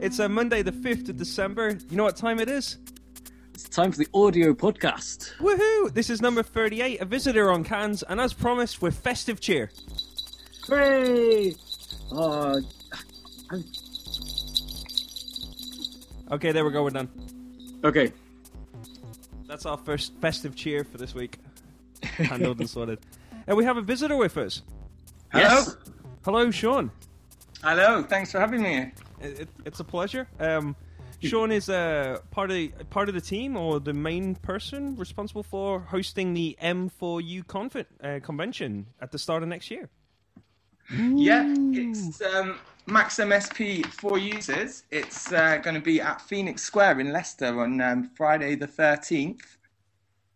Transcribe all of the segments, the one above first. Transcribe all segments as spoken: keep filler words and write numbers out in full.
It's uh, Monday the fifth of December. You know what time it is? It's time for the audio podcast. Woohoo! This is number thirty-eight, A Visitor on Cans, and as promised, we're festive cheer. Hooray! Uh, okay, there we go, we're done. Okay. That's our first festive cheer for this week. Handled and sorted. And we have a visitor with us. Hello. Yes. Hello, Sean. Hello, thanks for having me. It, it, it's a pleasure. Um, Sean is uh, part of part of the team, or the main person responsible for hosting the M four U conf- uh, convention at the start of next year. Ooh. Yeah, it's um, Max M S P for users. It's uh, going to be at Phoenix Square in Leicester on um, Friday the thirteenth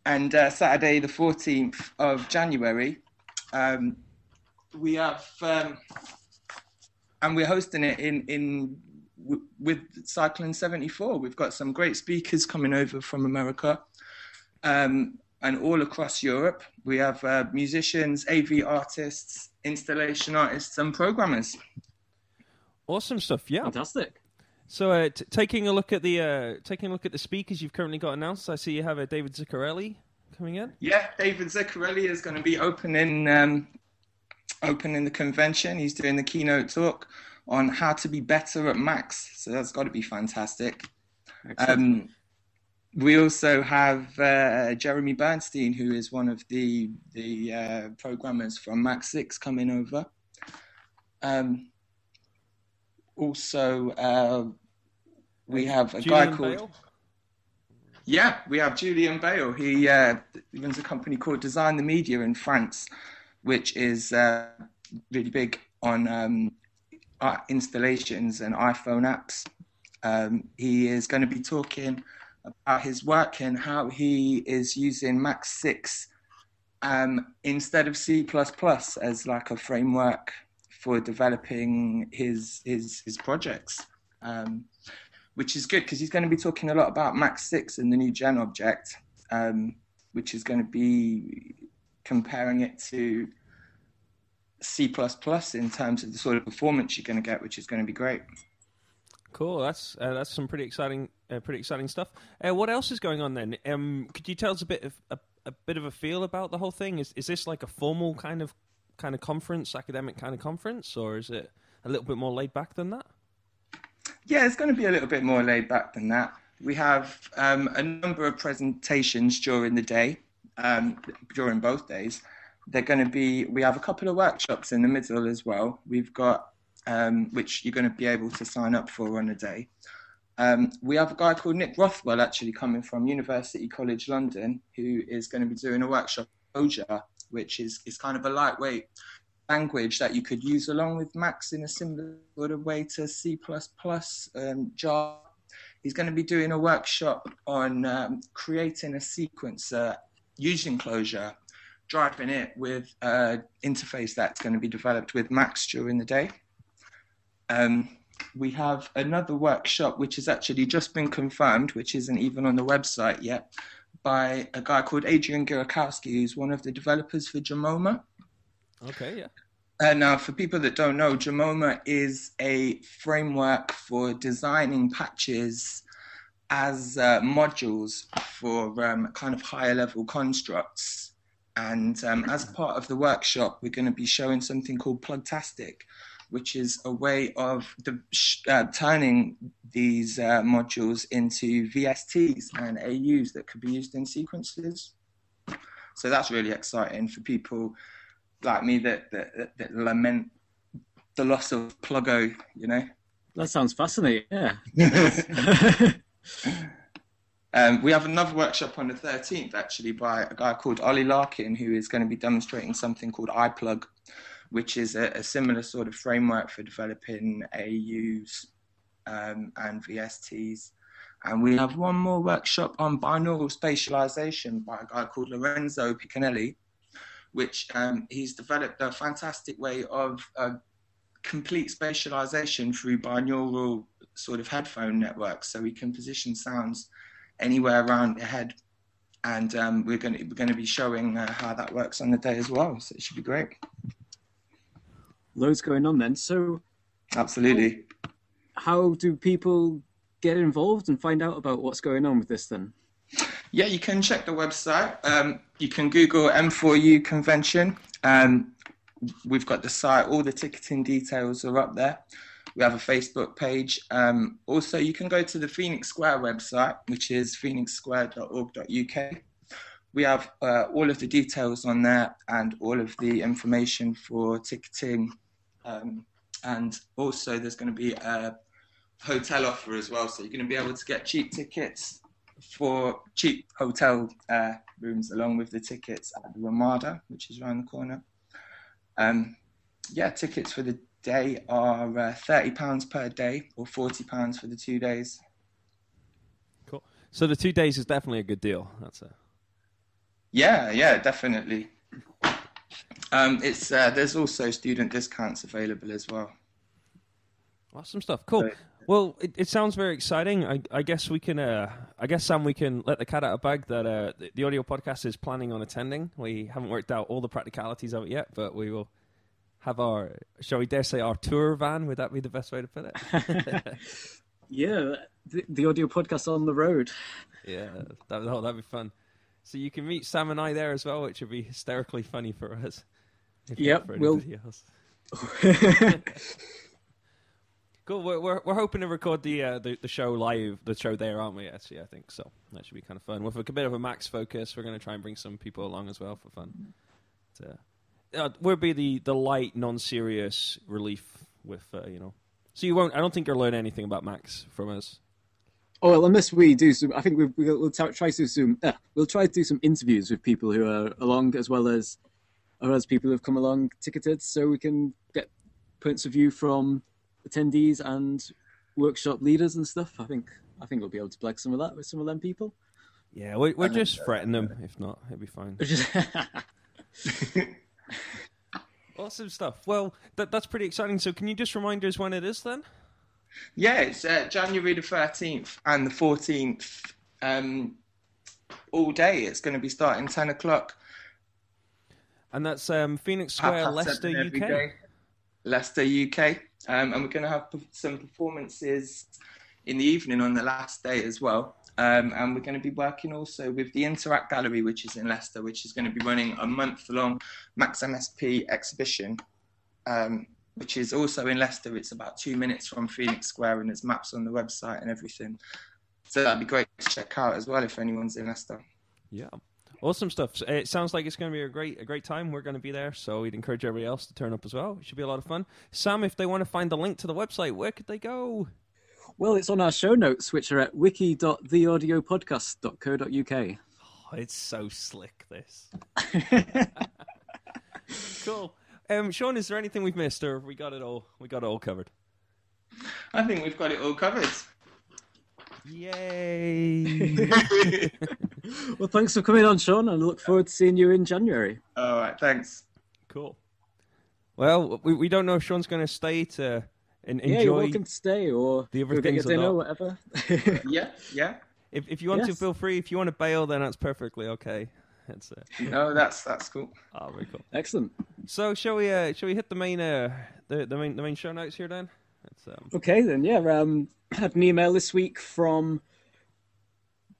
and uh, Saturday the fourteenth of January. Um, we have... Um, And we're hosting it in, in w- with Cycling seventy-four. We've got some great speakers coming over from America um, and all across Europe. We have uh, musicians, A V artists, installation artists, and programmers. Awesome stuff, yeah. Fantastic. So, uh, t- taking a look at the uh, taking a look at the speakers you've currently got announced, I see you have uh, David Ziccarelli coming in. Yeah, David Ziccarelli is going to be opening. Um, opening the convention. He's doing the keynote talk on how to be better at Max, so that's got to be fantastic. Um, we also have uh, Jeremy Bernstein, who is one of the the uh, programmers from Max six, coming over. Um, also, uh, we have a Julian guy called... Bale? Yeah, we have Julian Bale. He uh, runs a company called Design the Media in France, which is uh, really big on um, art installations and iPhone apps. Um, he is going to be talking about his work and how he is using Max six um, instead of C plus plus as like a framework for developing his his, his projects, um, which is good because he's going to be talking a lot about Max six and the new Gen object, um, which is going to be comparing it to C plus plus in terms of the sort of performance you're going to get, which is going to be great. Cool. That's uh, that's some pretty exciting, uh, pretty exciting stuff. Uh, what else is going on then? Um, could you tell us a bit of a, a bit of a feel about the whole thing? Is is this like a formal kind of kind of conference, academic kind of conference, or is it a little bit more laid back than that? Yeah, it's going to be a little bit more laid back than that. We have um, a number of presentations during the day. Um, during both days, they're going to be. We have a couple of workshops in the middle as well. We've got um, which you're going to be able to sign up for on a day. Um, we have a guy called Nick Rothwell actually coming from University College London, who is going to be doing a workshop on Oja, which is is kind of a lightweight language that you could use along with Max in a similar sort of way to C plus plus, um, Java. He's going to be doing a workshop on um, creating a sequencer using Clojure, driving it with an interface that's going to be developed with Max during the day. Um, we have another workshop which has actually just been confirmed, which isn't even on the website yet, by a guy called Adrian Gierkowski, who's one of the developers for Jamoma. Okay, yeah. Uh, now, for people that don't know, Jamoma is a framework for designing patches as uh, modules for um, kind of higher level constructs. And um, as part of the workshop, we're going to be showing something called Plugtastic, which is a way of the, uh, turning these uh, modules into V S Ts and A Us that could be used in sequences. So that's really exciting for people like me that, that, that lament the loss of Plugo, you know? That sounds fascinating, yeah. Um, we have another workshop on the thirteenth, actually, by a guy called Ollie Larkin, who is going to be demonstrating something called iPlug, which is a, a similar sort of framework for developing A Us um, and V S Ts. And we have one more workshop on binaural spatialization by a guy called Lorenzo Piccanelli, which um, he's developed a fantastic way of uh, complete spatialization through binaural sort of headphone network, so we can position sounds anywhere around the head, and um, we're going to we're going to be showing uh, how that works on the day as well. So it should be great. Loads going on then. So absolutely. how do people get involved and find out about what's going on with this then? Yeah, you can check the website. Um, you can Google M four U convention. Um, we've got the site, all the ticketing details are up there. We have a Facebook page. Um, also, you can go to the Phoenix Square website, which is phoenix square dot org dot U K. We have uh, all of the details on there and all of the information for ticketing. Um, and also, there's going to be a hotel offer as well. So you're going to be able to get cheap tickets for cheap hotel uh, rooms along with the tickets at the Ramada, which is around the corner. Um, yeah, tickets for the day are uh, thirty pounds per day or forty pounds for the two days. Cool. So the two days is definitely a good deal. That's it. Yeah, yeah, definitely. Um, it's uh, there's also student discounts available as well. Awesome stuff. Cool. So, well, it, it sounds very exciting. I, I guess we can. Uh, I guess Sam, we can let the cat out of the bag that uh, the, the audio podcast is planning on attending. We haven't worked out all the practicalities of it yet, but we will have our, shall we dare say, our tour van. Would that be the best way to put it? Yeah, the, the audio podcast on the road. Yeah, that oh, that'd be fun. So you can meet Sam and I there as well, which would be hysterically funny for us. Yep, we'll. Cool. We're, we're we're hoping to record the uh, the the show live, the show there, aren't we? Actually, I think so. That should be kind of fun. With a bit of a Max focus, we're going to try and bring some people along as well for fun. So, uh, we'll be the, the light, non-serious relief with uh, you know. So you won't. I don't think you'll learn anything about Max from us. Oh, well, unless we do some, I think we'll, we'll try to do some. Uh, we'll try to do some interviews with people who are along, as well as, or as people who've come along ticketed, so we can get points of view from attendees and workshop leaders and stuff. I think I think we'll be able to plug some of that with some of them people. Yeah, we're, we're just then, threatening uh, them. If not, it'll be fine. Awesome stuff. Well, that that's pretty exciting. So, can you just remind us when it is then? Yeah, it's uh, January the thirteenth and the fourteenth. Um, all day. It's going to be starting ten o'clock. And that's um, Phoenix Square, Leicester, U K. Day. Leicester, U K. Um, and we're going to have some performances in the evening on the last day as well. Um, and we're going to be working also with the Interact Gallery, which is in Leicester, which is going to be running a month-long Max M S P exhibition, um, which is also in Leicester. It's about two minutes from Phoenix Square, and there's maps on the website and everything. So that'd be great to check out as well if anyone's in Leicester. Yeah. Awesome stuff. It sounds like it's going to be a great a great time. We're going to be there, so we'd encourage everybody else to turn up as well. It should be a lot of fun. Sam, if they want to find the link to the website, where could they go? Well, it's on our show notes, which are at wiki dot the audio podcast dot co dot U K. Oh, it's so slick, this. Cool. Um, Sean, is there anything we've missed, or have we got it all? We got it all covered? I think we've got it all covered. Yay! Well, thanks for coming on, Sean, and I look forward to seeing you in January. All right, thanks. Cool. Well, we, we don't know if Sean's going to stay to and enjoy. Yeah, you're welcome to stay, or the other things or not. Whatever. yeah, yeah. If if you want yes. to, feel free. If you want to bail, then that's perfectly okay. That's it. No, that's that's cool. Oh, very cool. Excellent. So, shall we? Uh, shall we hit the main uh, the the main the main show notes here, Dan? Um... Okay, then. Yeah. Um, I had an email this week from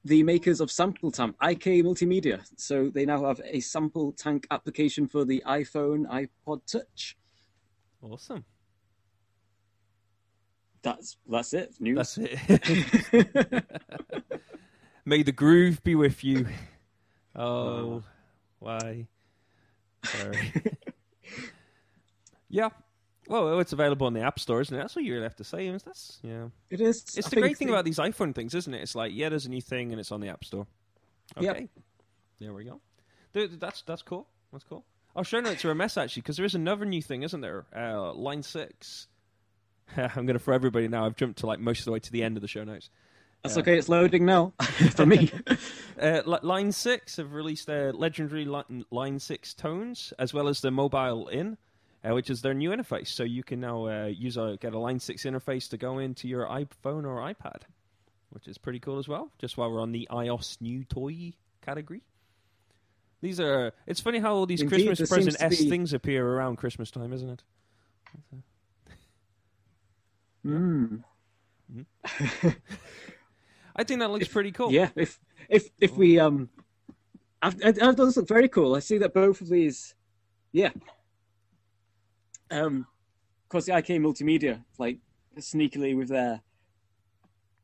the makers of SampleTank, I K Multimedia. So they now have a SampleTank application for the iPhone, iPod Touch. Awesome. That's that's it. News. That's it. May the groove be with you. Oh, oh. Why? Sorry. Yeah. Well, it's available on the app stores, and that's what you're left to say. Is that's yeah, it is. It's I the great thing the... about these iPhone things, isn't it? It's like yeah, there's a new thing, and it's on the app store. Okay, yep. There we go. That's that's cool. That's cool. I'll show notes are a mess actually, because there is another new thing, isn't there? Uh, Line six. I'm gonna for everybody now. I've jumped to like most of the way to the end of the show notes. That's uh, okay. It's loading now for me. uh, Line six have released their legendary Line six tones, as well as the mobile in. Uh, which is their new interface. So you can now uh, use a, get a Line six interface to go into your iPhone or iPad, which is pretty cool as well, just while we're on the iOS new toy category. These are. It's funny how all these Indeed, Christmas present-esque be... things appear around Christmas time, isn't it? Mm. Mm-hmm. I think that looks if, pretty cool. Yeah, if if if oh. we um, I, I, I, that does look very cool. I see that both of these, yeah. Um, of course, the I K Multimedia, like sneakily with their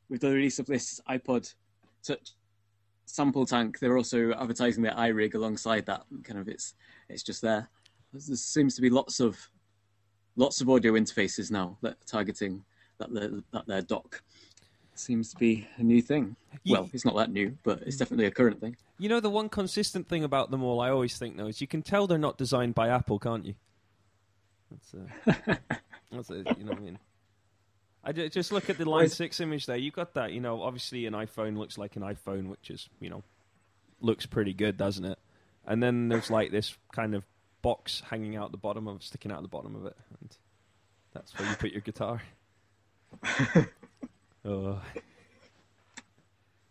with the release of this iPod Touch SampleTank, they're also advertising their iRig alongside that. Kind of, it's it's just there. There seems to be lots of lots of audio interfaces now that are targeting that their, that their dock. Seems to be a new thing. You, well, it's not that new, but it's definitely a current thing. You know, the one consistent thing about them all, I always think, though, is you can tell they're not designed by Apple, can't you? That's, uh, that's a, you know what I mean? I d- just look at the Line six image there. You've got that, you know, obviously an iPhone looks like an iPhone, which is, you know, looks pretty good, doesn't it? And then there's like this kind of box hanging out the bottom of, sticking out the bottom of it. And that's where you put your guitar. Oh,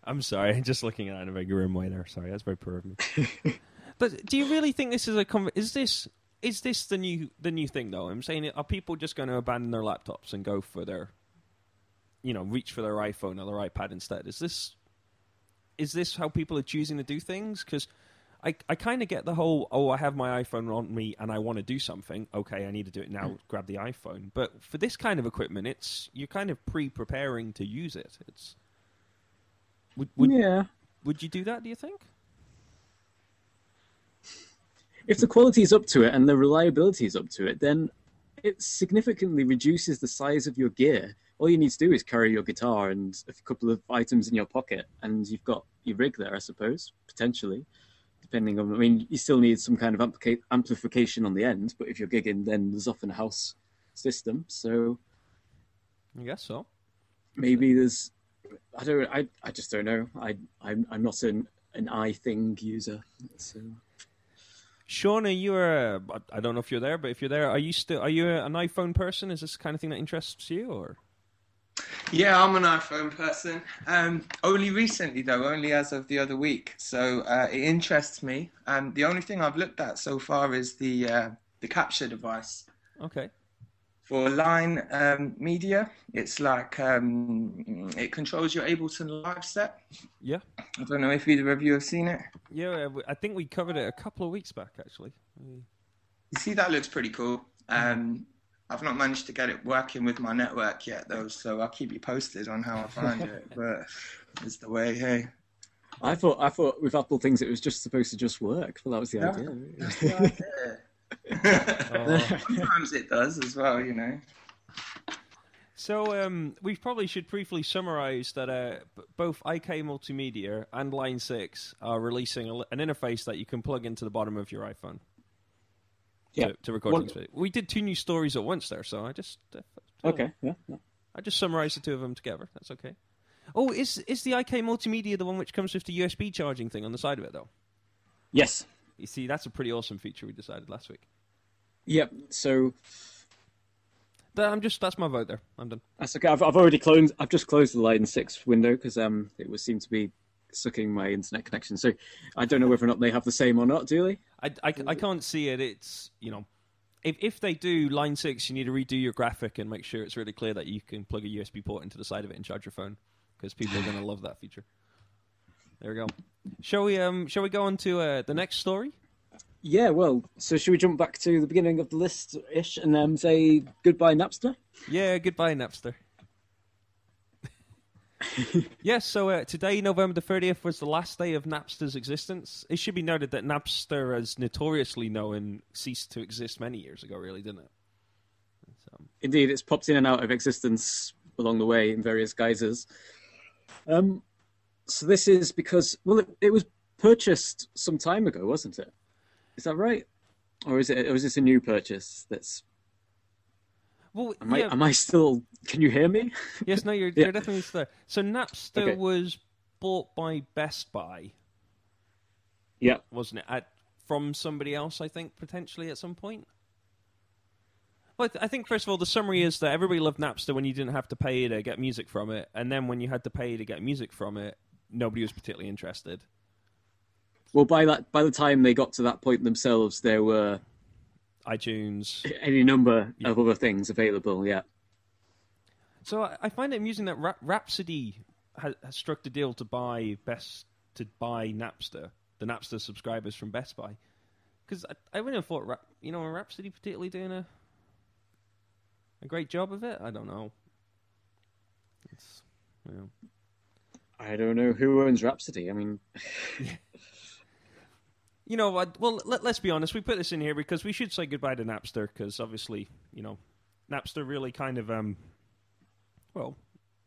I'm sorry. I'm just looking at it in a very grim way there. Sorry, that's very poor of me. But do you really think this is a conver- is this is this the new the new thing though? I'm saying, are people just going to abandon their laptops and go for their, you know, reach for their iPhone or their iPad instead? Is this is this how people are choosing to do things? Because I I kind of get the whole, oh, I have my iPhone on me and I want to do something. Okay, I need to do it now. Mm. Grab the iPhone. But for this kind of equipment, it's you're kind of pre-preparing to use it. It's would, would yeah. Would you do that? Do you think? If the quality is up to it and the reliability is up to it, then it significantly reduces the size of your gear. All you need to do is carry your guitar and a couple of items in your pocket, and you've got your rig there, I suppose, potentially. Depending on, I mean, you still need some kind of amplica- amplification on the end, but if you're gigging, then there's often a house system, so I guess so. Maybe there's, I don't, I, I just don't know. I, I'm, I'm not an an iThing user. So, Shauna, you're, I don't know if you're there, but if you're there, are you still, are you an iPhone person? Is this the kind of thing that interests you, or? Yeah, I'm an iPhone person. Um, only recently, though, only as of the other week. So uh, it interests me. Um, the only thing I've looked at so far is the uh, the capture device. Okay. For Line um, Media, it's like um, it controls your Ableton Live set. Yeah. I don't know if either of you have seen it. Yeah, I think we covered it a couple of weeks back, actually. Mm. You see, that looks pretty cool. Um, mm. I've not managed to get it working with my network yet, though, so I'll keep you posted on how I find it. But it's the way, hey. I thought, I thought with Apple things, it was just supposed to just work. Well, that was the yeah, idea. That's the idea. Oh. Sometimes it does as well, you know. So um, we probably should briefly summarize that uh, both I K Multimedia and Line six are releasing a, an interface that you can plug into the bottom of your iPhone. Yeah. To, to record One, things. We did two new stories at once there, so I just uh, okay, yeah, yeah. I just summarized the two of them together. That's okay. Oh, is is the I K Multimedia the one which comes with the U S B charging thing on the side of it though? Yes. You see, that's a pretty awesome feature we decided last week. Yep. Yeah, so that, I'm just that's my vote there. I'm done. That's okay. I've I've already cloned. I've just closed the Line six window because um it was seemed to be sucking my internet connection, so I don't know whether or not they have the same or not, do they? I, I, I can't see it. It's, you know, if if they do Line six, you need to redo your graphic and make sure it's really clear that you can plug a U S B port into the side of it and charge your phone, because people are going to love that feature. There we go. Shall we um shall we go on to uh, the next story? Yeah, well, so should we jump back to the beginning of the list-ish and um, say goodbye, Napster? Yeah, goodbye, Napster. Yes, so uh, today, November the thirtieth, was the last day of Napster's existence. It should be noted that Napster, as notoriously known, ceased to exist many years ago, really, didn't it? So. Indeed, it's popped in and out of existence along the way in various guises. Um, so this is because, well, it, it was purchased some time ago, wasn't it? Is that right? Or is it? Or is this a new purchase that's... Well, am, yeah. I, am I still... Can you hear me? Yes, no, you're, yeah. you're definitely still there. So Napster okay. was bought by Best Buy. Yeah. Wasn't it? At, from somebody else, I think, potentially at some point. Well, I, th- I think, first of all, the summary is that everybody loved Napster when you didn't have to pay to get music from it. And then when you had to pay to get music from it, nobody was particularly interested. Well, by that, by the time they got to that point themselves, there were... iTunes. Any number yeah. of other things available, yeah. So I, I find it amusing that Ra- Rhapsody has, has struck the deal to buy Best to buy Napster, the Napster subscribers from Best Buy. Because I, I wouldn't have thought, Ra- you know, Rhapsody particularly doing a a great job of it. I don't know. It's, you know. I don't know who owns Rhapsody. I mean, yeah. You know, I, well, let, let's be honest. We put this in here because we should say goodbye to Napster, because obviously, you know, Napster really kind of, um, well,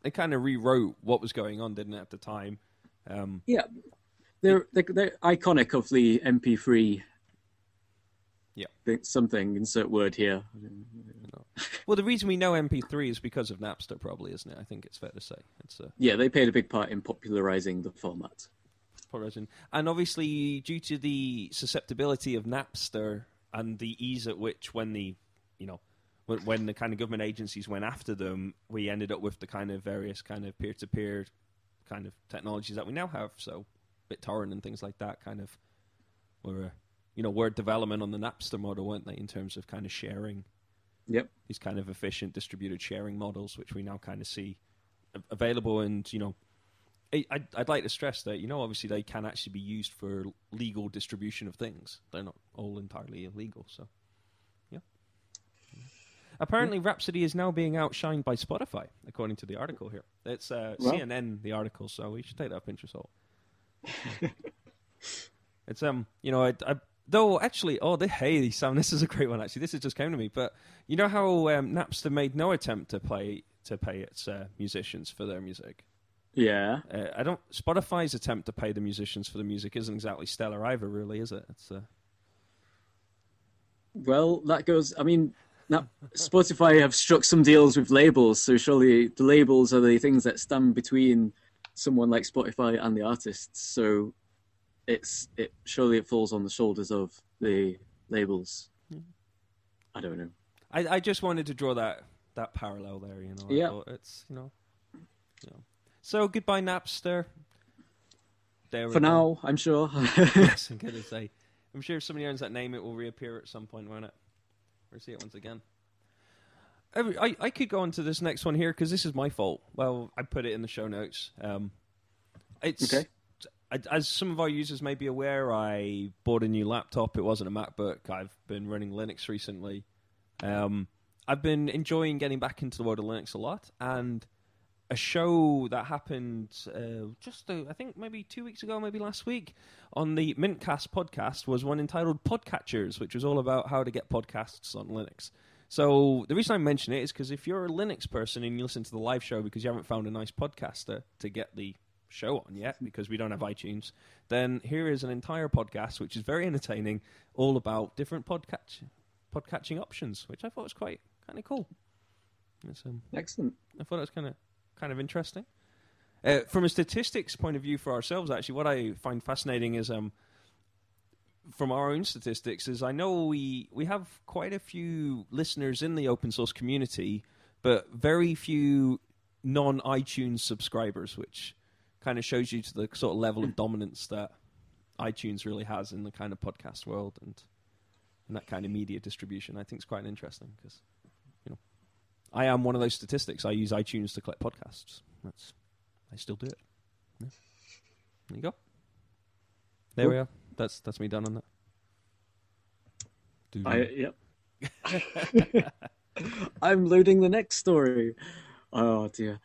it kind of rewrote what was going on, didn't it, at the time? Um, yeah, they're, they're they're iconic of the M P three. Yeah, something insert word here. Well, the reason we know M P three is because of Napster, probably, isn't it? I think it's fair to say. It's a... Yeah, they played a big part in popularizing the format. And obviously, due to the susceptibility of Napster and the ease at which, when the, you know, when, when the kind of government agencies went after them, we ended up with the kind of various kind of peer-to-peer kind of technologies that we now have. So, BitTorrent and things like that kind of were, you know, were development on the Napster model, weren't they? In terms of kind of sharing, yep, these kind of efficient distributed sharing models, which we now kind of see available, and you know. I'd, I'd like to stress that, you know, obviously they can actually be used for legal distribution of things. They're not all entirely illegal, so, yeah. yeah. Apparently, yeah. Rhapsody is now being outshined by Spotify, according to the article here. It's uh, well. C N N, the article, so we should take that up in interest all. It's, um, you know, I, I, though, actually, oh, they, hey, Sam, this is a great one, actually. This has just came to me, but you know how um, Napster made no attempt to, play, to pay its uh, musicians for their music? Yeah, uh, I don't. Spotify's attempt to pay the musicians for the music isn't exactly stellar either, really, is it? It's uh... well, that goes. I mean, now Spotify have struck some deals with labels, so surely the labels are the things that stand between someone like Spotify and the artists. So it's it surely it falls on the shoulders of the labels. Mm. I don't know. I, I just wanted to draw that that parallel there. You know, I yeah, it's you know, you know. So, goodbye, Napster. There we For go. now, I'm sure. Yes, I'm going to say. I'm sure if somebody owns that name, it will reappear at some point, won't it? We'll see it once again. I, I could go on to this next one here, because this is my fault. Well, I put it in the show notes. Um, it's okay. I, as some of our users may be aware, I bought a new laptop. It wasn't a MacBook. I've been running Linux recently. Um, I've been enjoying getting back into the world of Linux a lot, and... a show that happened uh, just, uh, I think, maybe two weeks ago, maybe last week, on the Mintcast podcast was one entitled Podcatchers, which was all about how to get podcasts on Linux. So the reason I mention it is because if you're a Linux person and you listen to the live show because you haven't found a nice podcaster to get the show on yet, because we don't have iTunes, then here is an entire podcast, which is very entertaining, all about different podcatch- podcatching options, which I thought was quite kind of cool. It's, um, Excellent. I thought it was kind of... kind of interesting. Uh, from a statistics point of view for ourselves, actually, what I find fascinating is um, from our own statistics is I know we, we have quite a few listeners in the open source community, but very few non-iTunes subscribers, which kind of shows you to the sort of level of dominance that iTunes really has in the kind of podcast world and, and that kind of media distribution. I think it's quite interesting because... I am one of those statistics. I use iTunes to collect podcasts. That's, I still do it. Yeah. There you go. There Ooh. we are. That's that's me done on that. Do I, yep. I'm loading the next story. Oh dear.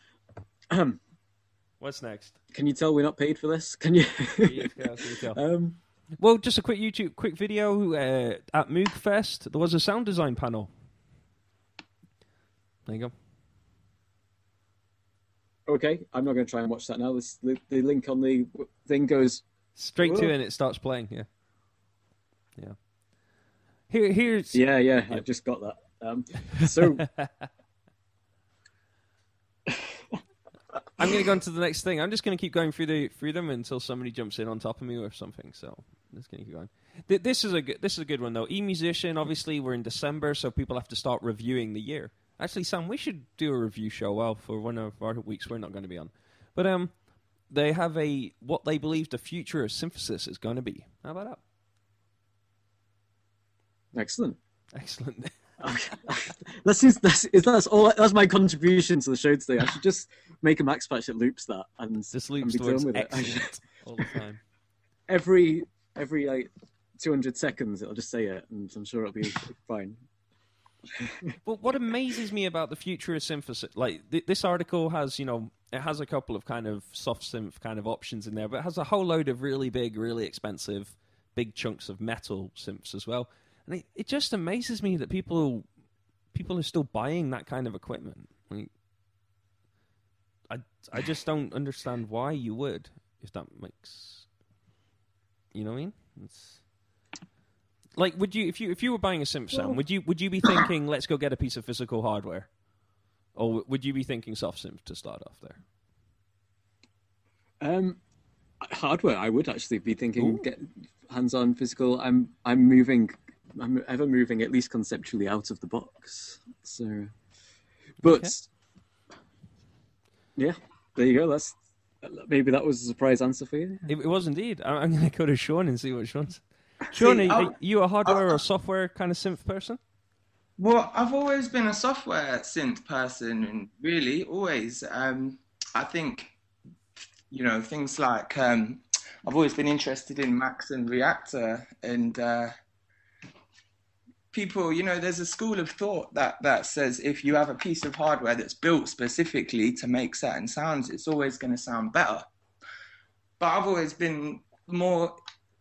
What's next? Can you tell we're not paid for this? Can you? Yes, yes, yes. Um, well, just a quick YouTube, quick video uh, at Moogfest. There was a sound design panel. There you go. Okay, I'm not going to try and watch that now. This, the, the link on the thing goes... Straight Whoa. to it and it starts playing, yeah. Yeah. Here, here's... Yeah, yeah, I just got that. Um, so... I'm going to go on to the next thing. I'm just going to keep going through the through them until somebody jumps in on top of me or something, so... Just gonna keep going. This is a good, this is a good one, though. E-Musician, obviously, we're in December, so people have to start reviewing the year. Actually, Sam, we should do a review show well for one of our weeks we're not going to be on. But um, they have a what they believe the future of synthesis is going to be. How about that? Excellent. Excellent. Okay. That seems, that's, that's all. That's my contribution to the show today. I should just make a Max patch that loops that and this loops and be done with it. Should, all the time. Every every like two hundred seconds, it'll just say it, and I'm sure it'll be fine. But what amazes me about the future of synthesis, like th- this article has, you know, it has a couple of kind of soft synth kind of options in there, but it has a whole load of really big, really expensive, big chunks of metal synths as well. And it, it just amazes me that people people are still buying that kind of equipment. Like, I I just don't understand why you would, if that makes, you know what I mean? It's... Like, would you if you if you were buying a synth sound, would you would you be thinking, let's go get a piece of physical hardware, or would you be thinking soft synth to start off there? Um, hardware, I would actually be thinking Ooh. get hands-on physical. I'm I'm moving, I'm ever moving at least conceptually out of the box. So, but okay. yeah, there you go. That's maybe that was a surprise answer for you. It, it was indeed. I'm going to go to Sean and see what Sean's. Sean, See, are, are you a hardware I, or software kind of synth person? Well, I've always been a software synth person, and really, always. Um, I think, you know, things like um, I've always been interested in Max and Reactor, and uh, people, you know, there's a school of thought that, that says if you have a piece of hardware that's built specifically to make certain sounds, it's always going to sound better. But I've always been more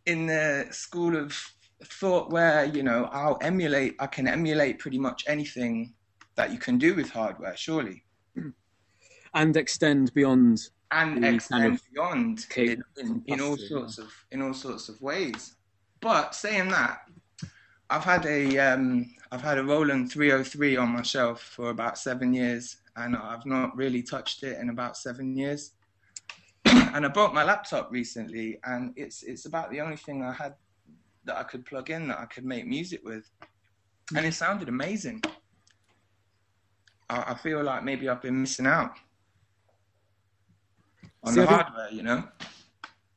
in the school of thought where, you know, I'll emulate, I can emulate pretty much anything that you can do with hardware, surely. And extend beyond. And extend kind of beyond in, in, in all sorts of, in all sorts of ways. But saying that, I've had a, um, I've had a Roland three oh three on my shelf for about seven years, and I've not really touched it in about seven years. And I bought my laptop recently, and it's it's about the only thing I had that I could plug in that I could make music with, and it sounded amazing. I, I feel like maybe I've been missing out on See, the hardware, you know.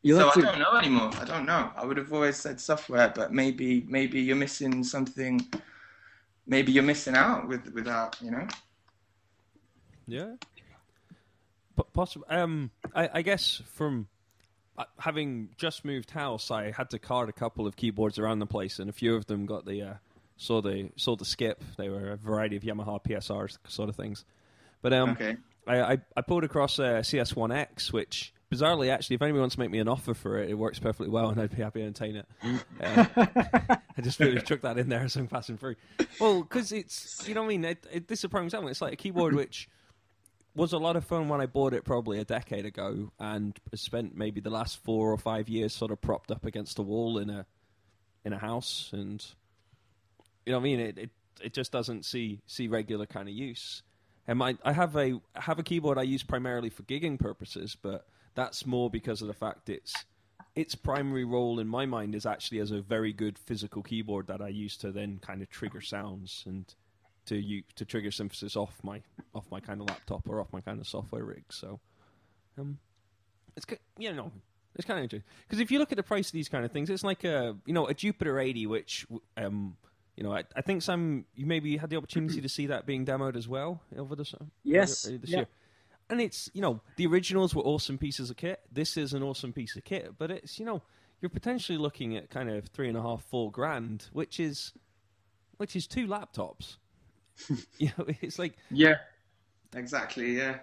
So I to... don't know anymore. I don't know. I would have always said software, but maybe maybe you're missing something. Maybe you're missing out with without, you know. Yeah. Possible. Um, I, I guess from having just moved house, I had to cart a couple of keyboards around the place, and a few of them got the uh, saw the saw the skip. They were a variety of Yamaha P S Rs sort of things. But um, okay. I, I I pulled across a C S one X, which bizarrely, actually, if anyone wants to make me an offer for it, it works perfectly well, and I'd be happy to entertain it. Um, I just really chucked that in there as I'm passing through. Well, because it's, you know what I mean. It, it, this is a problem. It's like a keyboard which was a lot of fun when I bought it probably a decade ago, and spent maybe the last four or five years sort of propped up against a wall in a in a house, and you know what I mean, it it, it just doesn't see see regular kind of use. And I I have a I have a keyboard I use primarily for gigging purposes, but that's more because of the fact it's its primary role in my mind is actually as a very good physical keyboard that I use to then kind of trigger sounds and to you to trigger synthesis off my off my kind of laptop or off my kind of software rig. So um it's you know it's kind of interesting, because if you look at the price of these kind of things, it's like a you know a Jupiter eighty, which um you know I, I think some you maybe had the opportunity to see that being demoed as well over the summer. Yes, over, over this yeah. year. And it's you know the originals were awesome pieces of kit. This is an awesome piece of kit, but it's you know you're potentially looking at kind of three and a half four grand, which is which is two laptops. You know, it's like yeah, exactly yeah.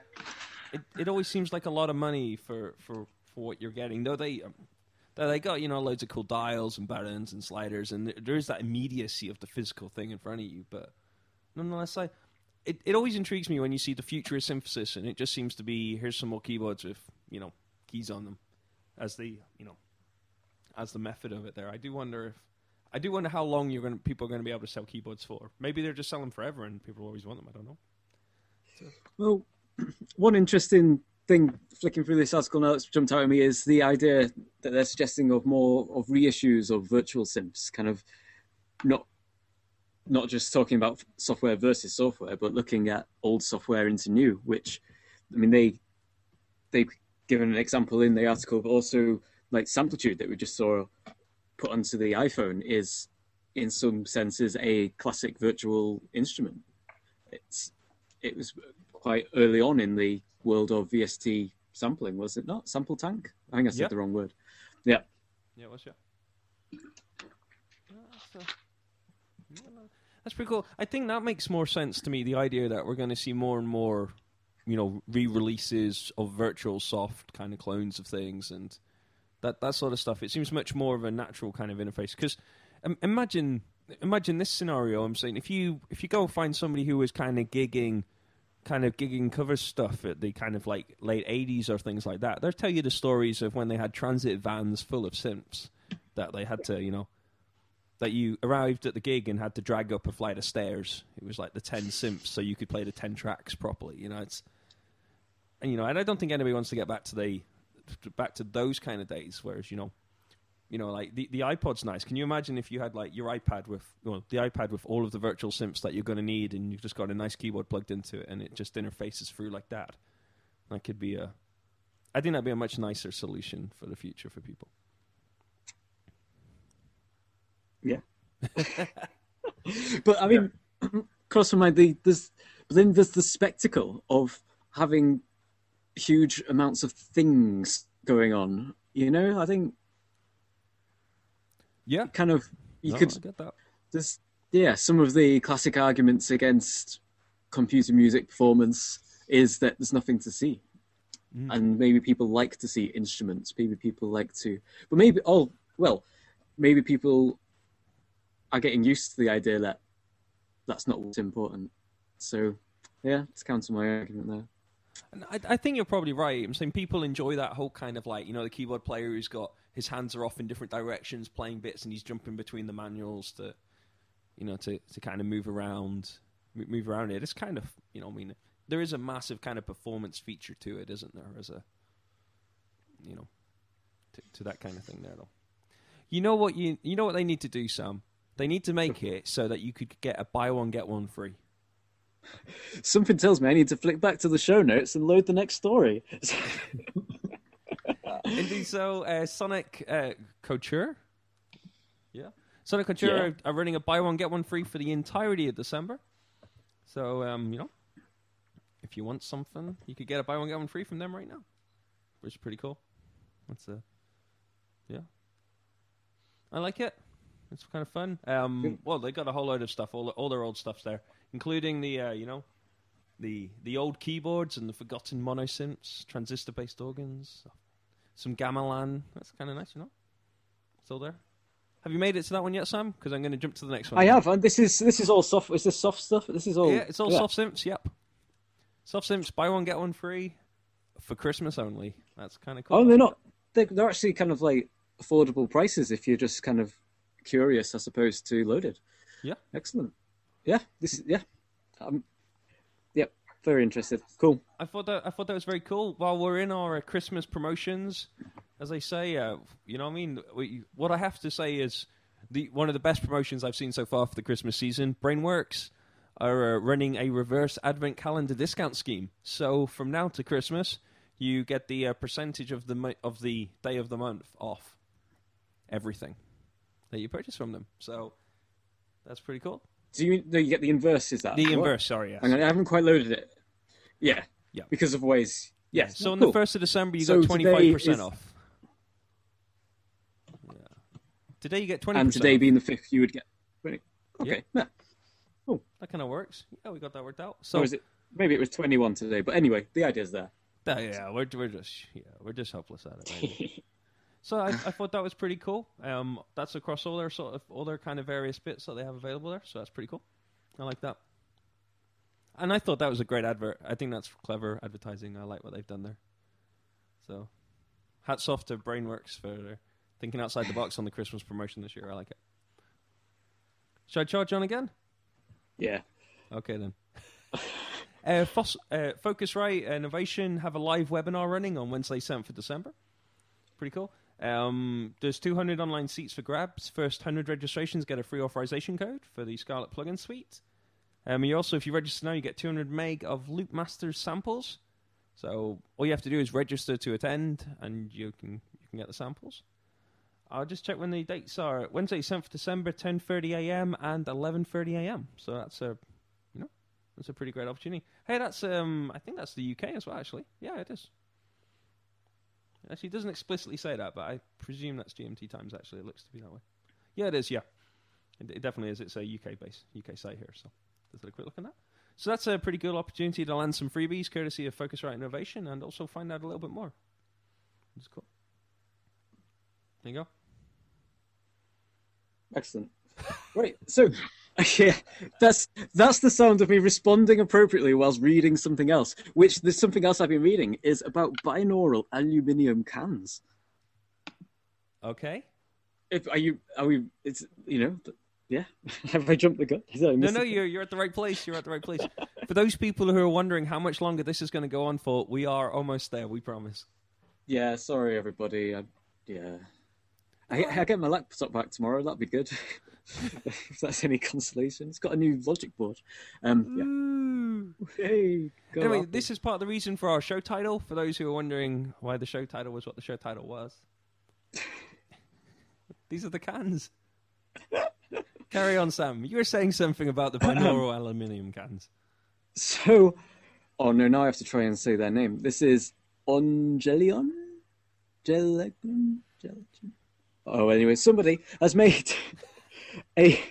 It it always seems like a lot of money for, for, for what you're getting. Though they um, though they got you know loads of cool dials and buttons and sliders, and there is that immediacy of the physical thing in front of you. But nonetheless, I it, it always intrigues me when you see the future of synthesis, and it just seems to be here's some more keyboards with you know keys on them as the you know as the method of it. There, I do wonder if. I do wonder how long you're going to, people are going to be able to sell keyboards for. Maybe they're just selling forever and people always want them. I don't know. So. Well, one interesting thing flicking through this article now that's jumped out at me is the idea that they're suggesting of more of reissues of virtual synths, kind of not not just talking about software versus software, but looking at old software into new. Which, I mean, they they've given an example in the article, but also like SampleTude that we just saw put onto the iPhone is in some senses, a classic virtual instrument. It's, it was quite early on in the world of V S T sampling, was it not? SampleTank? I think I said yeah. the wrong word. Yeah. Yeah, it was, yeah. That's pretty cool. I think that makes more sense to me, the idea that we're going to see more and more, you know, re-releases of virtual soft kind of clones of things and that that sort of stuff. It seems much more of a natural kind of interface. Because um, imagine imagine this scenario. I'm saying if you if you go find somebody who was kind of gigging, kind of gigging cover stuff at the kind of like late eighties or things like that, they'll tell you the stories of when they had transit vans full of synths that they had to, you know, that you arrived at the gig and had to drag up a flight of stairs. It was like the ten synths so you could play the ten tracks properly. You know, it's and you know, and I don't think anybody wants to get back to the back to those kind of days. Whereas you know, you know, like the, the iPod's nice. Can you imagine if you had like your iPad with well, the iPad with all of the virtual synths that you're going to need, and you've just got a nice keyboard plugged into it, and it just interfaces through like that? That could be a, I think that'd be a much nicer solution for the future for people. Yeah, but I mean, yeah. Cross my mind, the, there's then there's the spectacle of having huge amounts of things going on, you know. I think, yeah, kind of. You no, could I get that. There's yeah, some of the classic arguments against computer music performance is that there's nothing to see, mm. and maybe people like to see instruments. Maybe people like to, but maybe oh well, maybe people are getting used to the idea that that's not what's important. So yeah, it's counter my argument there. And I, I think you're probably right. I'm saying people enjoy that whole kind of like, you know, the keyboard player who's got his hands are off in different directions playing bits and he's jumping between the manuals to, you know, to, to kind of move around, move around it. It's kind of, you know, I mean, there is a massive kind of performance feature to it, isn't there? As a, you know, to, to that kind of thing there though. You know what you, you know what they need to do, Sam? They need to make it so that you could get a buy one, get one free. Something tells me I need to flick back to the show notes and load the next story. Indeed, so uh, Sonic uh, Clojure, yeah, Sonic Clojure yeah. are, are running a buy one get one free for the entirety of December. So um, you know, if you want something, you could get a buy one get one free from them right now, which is pretty cool. That's a yeah, I like it. It's kind of fun. Um, well, they got a whole load of stuff. All all their old stuff's there, including the uh, you know, the the old keyboards and the forgotten mono synths, transistor based organs, some gamelan. That's kind of nice, you know. Still there. Have you made it to that one yet, Sam? Because I'm going to jump to the next one. I have, and this is this is all soft. Is this soft stuff? This is all. Yeah, it's all yeah. soft synths. Yep. Soft synths. Buy one get one free for Christmas only. That's kind of cool. Oh, they're not. They're, they're actually kind of like affordable prices if you're just kind of curious, as opposed to loaded. Yeah, excellent. Yeah, this. Yeah, um, yep. Yeah, very interested. Cool. I thought that I thought that was very cool. While we're in our uh, Christmas promotions, as I say, uh, you know, what I mean, we, what I have to say is the one of the best promotions I've seen so far for the Christmas season. Brainworx are uh, running a reverse advent calendar discount scheme. So from now to Christmas, you get the uh, percentage of the mo- of the day of the month off everything that you purchase from them. So that's pretty cool. Do you no, you get the inverse, is that? The what? Inverse, sorry, yes. I haven't quite loaded it. Yeah. Yeah. Because of ways. Yeah. So oh, on cool. the first of December you so got twenty five percent off. Yeah. Today you get twenty percent. And today off. Being the fifth you would get twenty. Okay. Yeah. Yeah. Cool. That kinda works. Yeah, we got that worked out. So or is it maybe it was twenty one today, but anyway, the idea's there. That, yeah, we're we're just yeah, we're just helpless at it, right? So I, I thought that was pretty cool. Um, that's across all their sort of all their kind of various bits that they have available there. So that's pretty cool. I like that. And I thought that was a great advert. I think that's clever advertising. I like what they've done there. So hats off to Brainworx for thinking outside the box on the Christmas promotion this year. I like it. Should I charge on again? Yeah. Okay then. uh, Fos- uh, Focusrite Innovation have a live webinar running on Wednesday, seventh of December. Pretty cool. Um, there's two hundred online seats for grabs. First one hundred registrations get a free authorization code for the Scarlet plugin suite. Um, you also, if you register now, you get two hundred meg of Loopmaster's samples. So all you have to do is register to attend, and you can you can get the samples. I'll just check when the dates are. Wednesday, seventh of December, ten thirty a m and eleven thirty a m So that's a, you know, that's a pretty great opportunity. Hey, that's um, I think that's the U K as well, actually. Yeah, it is. Actually, it doesn't explicitly say that, but I presume that's G M T times. Actually, it looks to be that way. Yeah, it is. Yeah, it, it definitely is. It's a U K base, U K site here. So let's have a quick look at that. So that's a pretty good opportunity to land some freebies, courtesy of Focusrite Innovation, and also find out a little bit more. It's cool. There you go. Excellent. Right, so yeah, that's that's the sound of me responding appropriately whilst reading something else, which there's something else I've been reading is about binaural aluminium cans. Okay. If are you are we it's you know yeah have I jumped the gun? No no it? you're you're at the right place. You're at the right place. For those people who are wondering how much longer this is going to go on for, we are almost there. We promise. Yeah, sorry everybody. I, yeah. I, I get my laptop back tomorrow. That'd be good. If that's any consolation. It's got a new logic board. Um, yeah. Hey, go anyway, Apple. This is part of the reason for our show title. For those who are wondering why the show title was what the show title was. These are the cans. Carry on, Sam. You were saying something about the binaural aluminium cans. So, oh no, now I have to try and say their name. This is Ongelion? Gelatin? Gelatin? Oh, anyway, somebody has made a...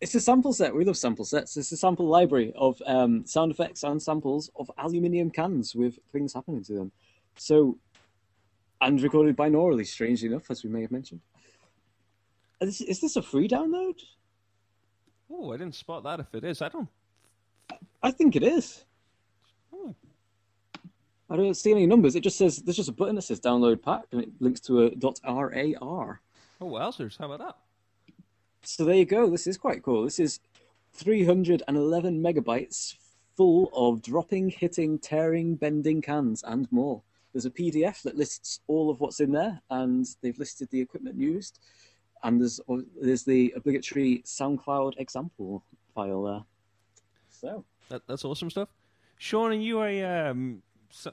It's a sample set. We love sample sets. It's a sample library of um, sound effects and samples of aluminium cans with things happening to them. So, and recorded binaurally, strangely enough, as we may have mentioned. Is, is this a free download? Oh, I didn't spot that. If it is, I don't... I think it is. Oh. I don't see any numbers. It just says, there's just a button that says download pack, and it links to a .rar. Oh, wowzers. How about that? So there you go. This is quite cool. This is three hundred eleven megabytes full of dropping, hitting, tearing, bending cans and more. There's a P D F that lists all of what's in there, and they've listed the equipment used, and there's there's the obligatory SoundCloud example file there. So that, that's awesome stuff. Sean, are you a... Um...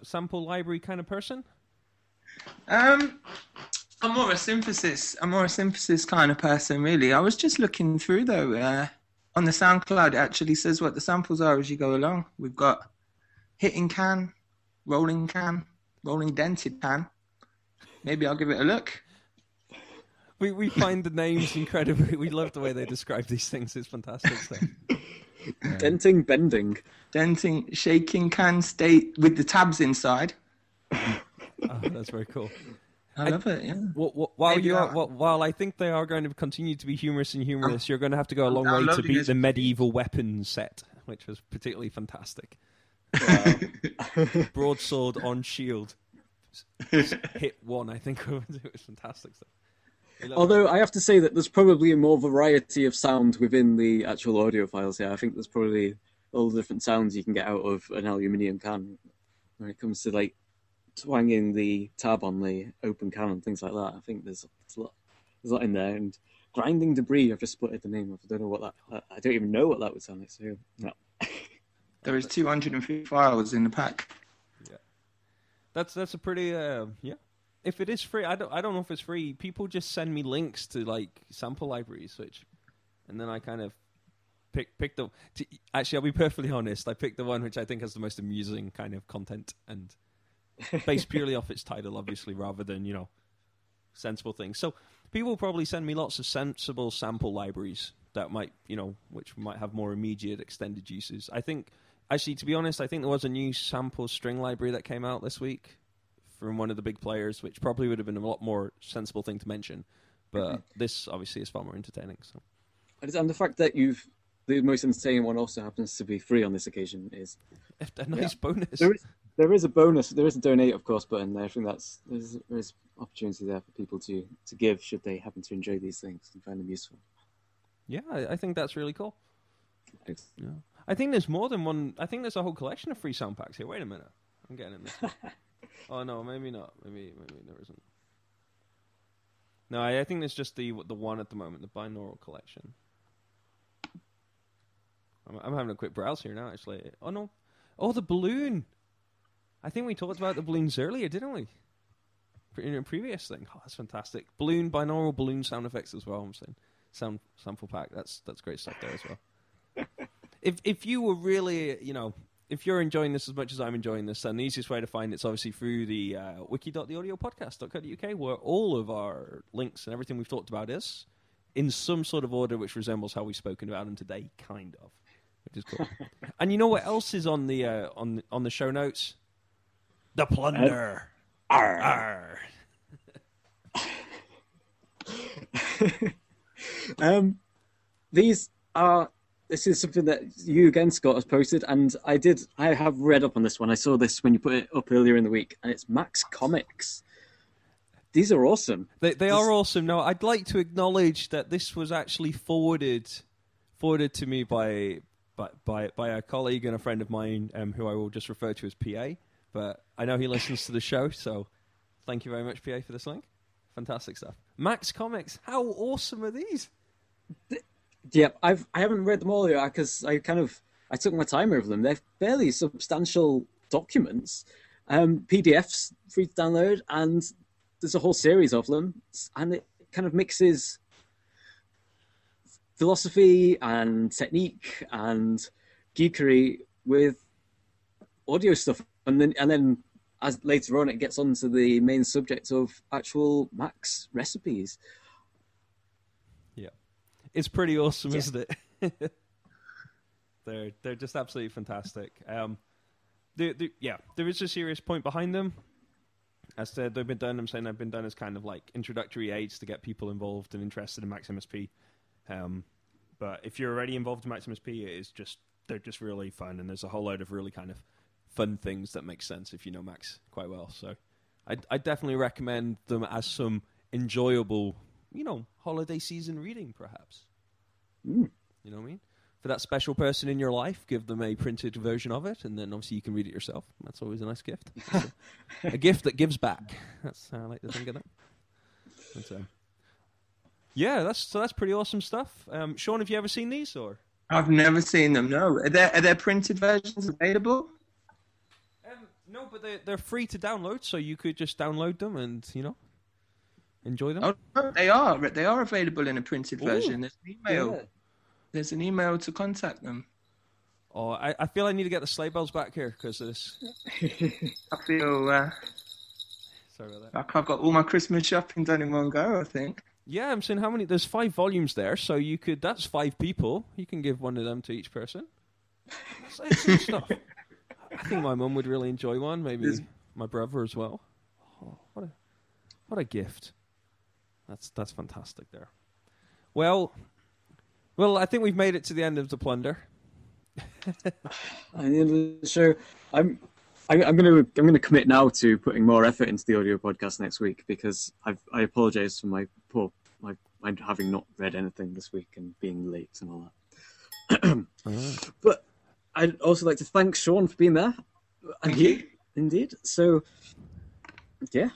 sample library kind of person? Um, I'm more a synthesis. I'm more a synthesis kind of person, really. I was just looking through, though. Uh, on the SoundCloud, it actually says what the samples are as you go along. We've got hitting can, rolling can, rolling dented can. Maybe I'll give it a look. We we find the names incredibly. We love the way they describe these things. It's fantastic stuff. Yeah. Denting, bending. Denting, shaking can stay with the tabs inside. Oh, that's very cool. I, I love it, yeah. While, while, you are, while I think they are going to continue to be humorous and humorous, oh, you're going to have to go a long I way to beat the medieval weapon set, which was particularly fantastic. Wow. Broadsword on shield. Hit one, I think. It was fantastic stuff. Although I have to say that there's probably more variety of sound within the actual audio files here. I think there's probably all the different sounds you can get out of an aluminium can when it comes to like twanging the tab on the open can and things like that. I think there's, there's a lot, there's a lot in there. And grinding debris, I've just spotted the name of. I don't know what that. I don't even know what that would sound like. So no. There is two hundred fifty files in the pack. Yeah, that's that's a pretty uh, yeah. If it is free, I don't, I don't know if it's free. People just send me links to like sample libraries, which, and then I kind of pick pick the. To, actually, I'll be perfectly honest. I picked the one which I think has the most amusing kind of content and based purely off its title, obviously, rather than you know sensible things. So people probably send me lots of sensible sample libraries that might you know which might have more immediate extended uses. I think actually, to be honest, I think there was a new sample string library that came out this week from one of the big players, which probably would have been a lot more sensible thing to mention. But mm-hmm. This, obviously, is far more entertaining. So. And the fact that you've the most entertaining one also happens to be free on this occasion is... A nice yeah. bonus. There is, there is a bonus. There is a donate, of course, button there. I think that's, there's, there's opportunity there for people to, to give should they happen to enjoy these things and find them useful. Yeah, I, I think that's really cool. Thanks. Yeah. I think there's more than one... I think there's a whole collection of free sound packs here. Wait a minute. I'm getting in this. Oh no, maybe not. Maybe maybe there isn't. No, I, I think there's just the the one at the moment, the binaural collection. I'm, I'm having a quick browse here now. Actually, oh no, oh the balloon. I think we talked about the balloons earlier, didn't we? you know, previous thing. Oh, that's fantastic. Balloon, binaural balloon sound effects as well. I'm saying sound sample pack. That's that's great stuff there as well. if if you were really, you know, if you're enjoying this as much as I'm enjoying this, then the easiest way to find it's obviously through the uh, wiki dot the audio podcast dot co dot uk, where all of our links and everything we've talked about is in some sort of order which resembles how we've spoken about them today, kind of. Which is cool. And you know what else is on the uh, on on the show notes? The plunder. Uh, arr. Arr. um, these are. This is something that you again, Scott, has posted, and I did. I have read up on this one. I saw this when you put it up earlier in the week, and it's Max Comics. These are awesome. They they this... are awesome. Now, I'd like to acknowledge that this was actually forwarded. Forwarded to me by by by by a colleague and a friend of mine, um, who I will just refer to as P A. But I know he listens to the show, so thank you very much, P A, for this link. Fantastic stuff. Max Comics, how awesome are these? Th- yeah, I've I haven't read them all yet because I kind of I took my time over them. They're fairly substantial documents, um, P D Fs free to download, and there's a whole series of them, and it kind of mixes philosophy and technique and geekery with audio stuff, and then and then as later on it gets onto the main subject of actual Max recipes. Yeah, it's pretty awesome, yeah. Isn't it? they're they're just absolutely fantastic. Um, they're, they're, yeah, there is a serious point behind them. As they've been done, I'm saying they've been done as kind of like introductory aids to get people involved and interested in Max M S P. Um, but if you're already involved in Max M S P, it is just they're just really fun, and there's a whole load of really kind of fun things that make sense if you know Max quite well. So I, I definitely recommend them as some enjoyable, you know, holiday season reading, perhaps. Mm. You know what I mean? For that special person in your life, give them a printed version of it, and then obviously you can read it yourself. That's always a nice gift. So, a gift that gives back. That's how I like to think of that. And so... Yeah, that's so. That's pretty awesome stuff. Um, Sean, have you ever seen these? Or I've never seen them. No, are there are there printed versions available? Um, no, but they they're free to download, so you could just download them and you know enjoy them. Oh, they are they are available in a printed version. Ooh, there's an email. Yeah. There's an email to contact them. Oh, I, I feel I need to get the sleigh bells back here because this. I feel. Uh, Sorry about that. Like I've got all my Christmas shopping done in one go. I think. Yeah, I'm saying how many... There's five volumes there, so you could... That's five people. You can give one of them to each person. That's excellent stuff. I think my mum would really enjoy one. Maybe there's... my brother as well. Oh, what a what a gift. That's that's fantastic there. Well, well, I think we've made it to the end of the plunder. I mean, sure. I'm... I, I'm gonna I'm gonna commit now to putting more effort into the audio podcast next week because I've, I apologise for my poor my, my having not read anything this week and being late and all that. Right. But I'd also like to thank Sean for being there. And you, indeed. So, yeah,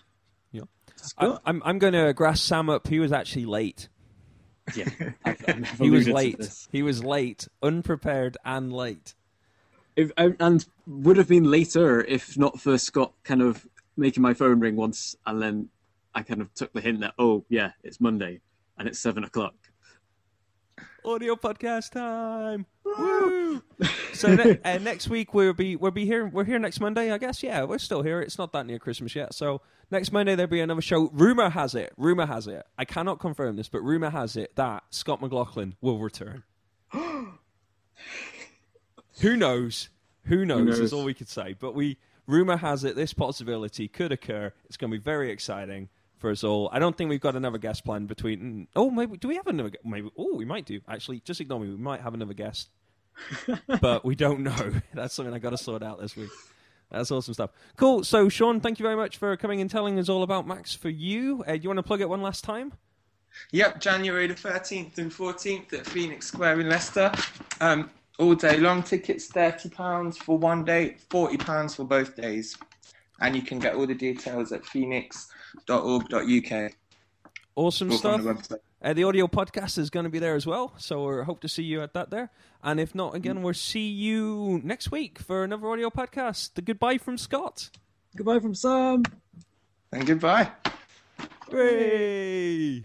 yeah. I, I'm I'm gonna grass Sam up. He was actually late. Yeah, I've, I've he was late. He was late, unprepared, and late. If, and would have been later if not for Scott kind of making my phone ring once, and then I kind of took the hint that, oh, yeah, it's Monday, and it's seven o'clock. Audio podcast time! Woo! So ne- uh, next week we'll be we'll be here. We're here next Monday, I guess. Yeah, we're still here. It's not that near Christmas yet. So next Monday there'll be another show. Rumour has it. Rumour has it. I cannot confirm this, but rumour has it that Scott McLaughlin will return. Who knows? Who knows? Who knows is all we could say. But we rumor has it this possibility could occur. It's going to be very exciting for us all. I don't think we've got another guest planned between. Oh, maybe do we have another? Maybe oh, we might do. Actually, just ignore me. We might have another guest, but we don't know. That's something I got to sort out this week. That's awesome stuff. Cool. So, Sean, thank you very much for coming and telling us all about Max for you. Uh, do you want to plug it one last time? Yep, January the thirteenth and fourteenth at Phoenix Square in Leicester. Um, All day long, tickets thirty pounds for one day, forty pounds for both days. And you can get all the details at phoenix dot org dot u k. Awesome stuff. The, uh, the audio podcast is going to be there as well, so we hope to see you at that there. And if not, again, we'll see you next week for another audio podcast. The goodbye from Scott. Goodbye from Sam. and goodbye. Hooray!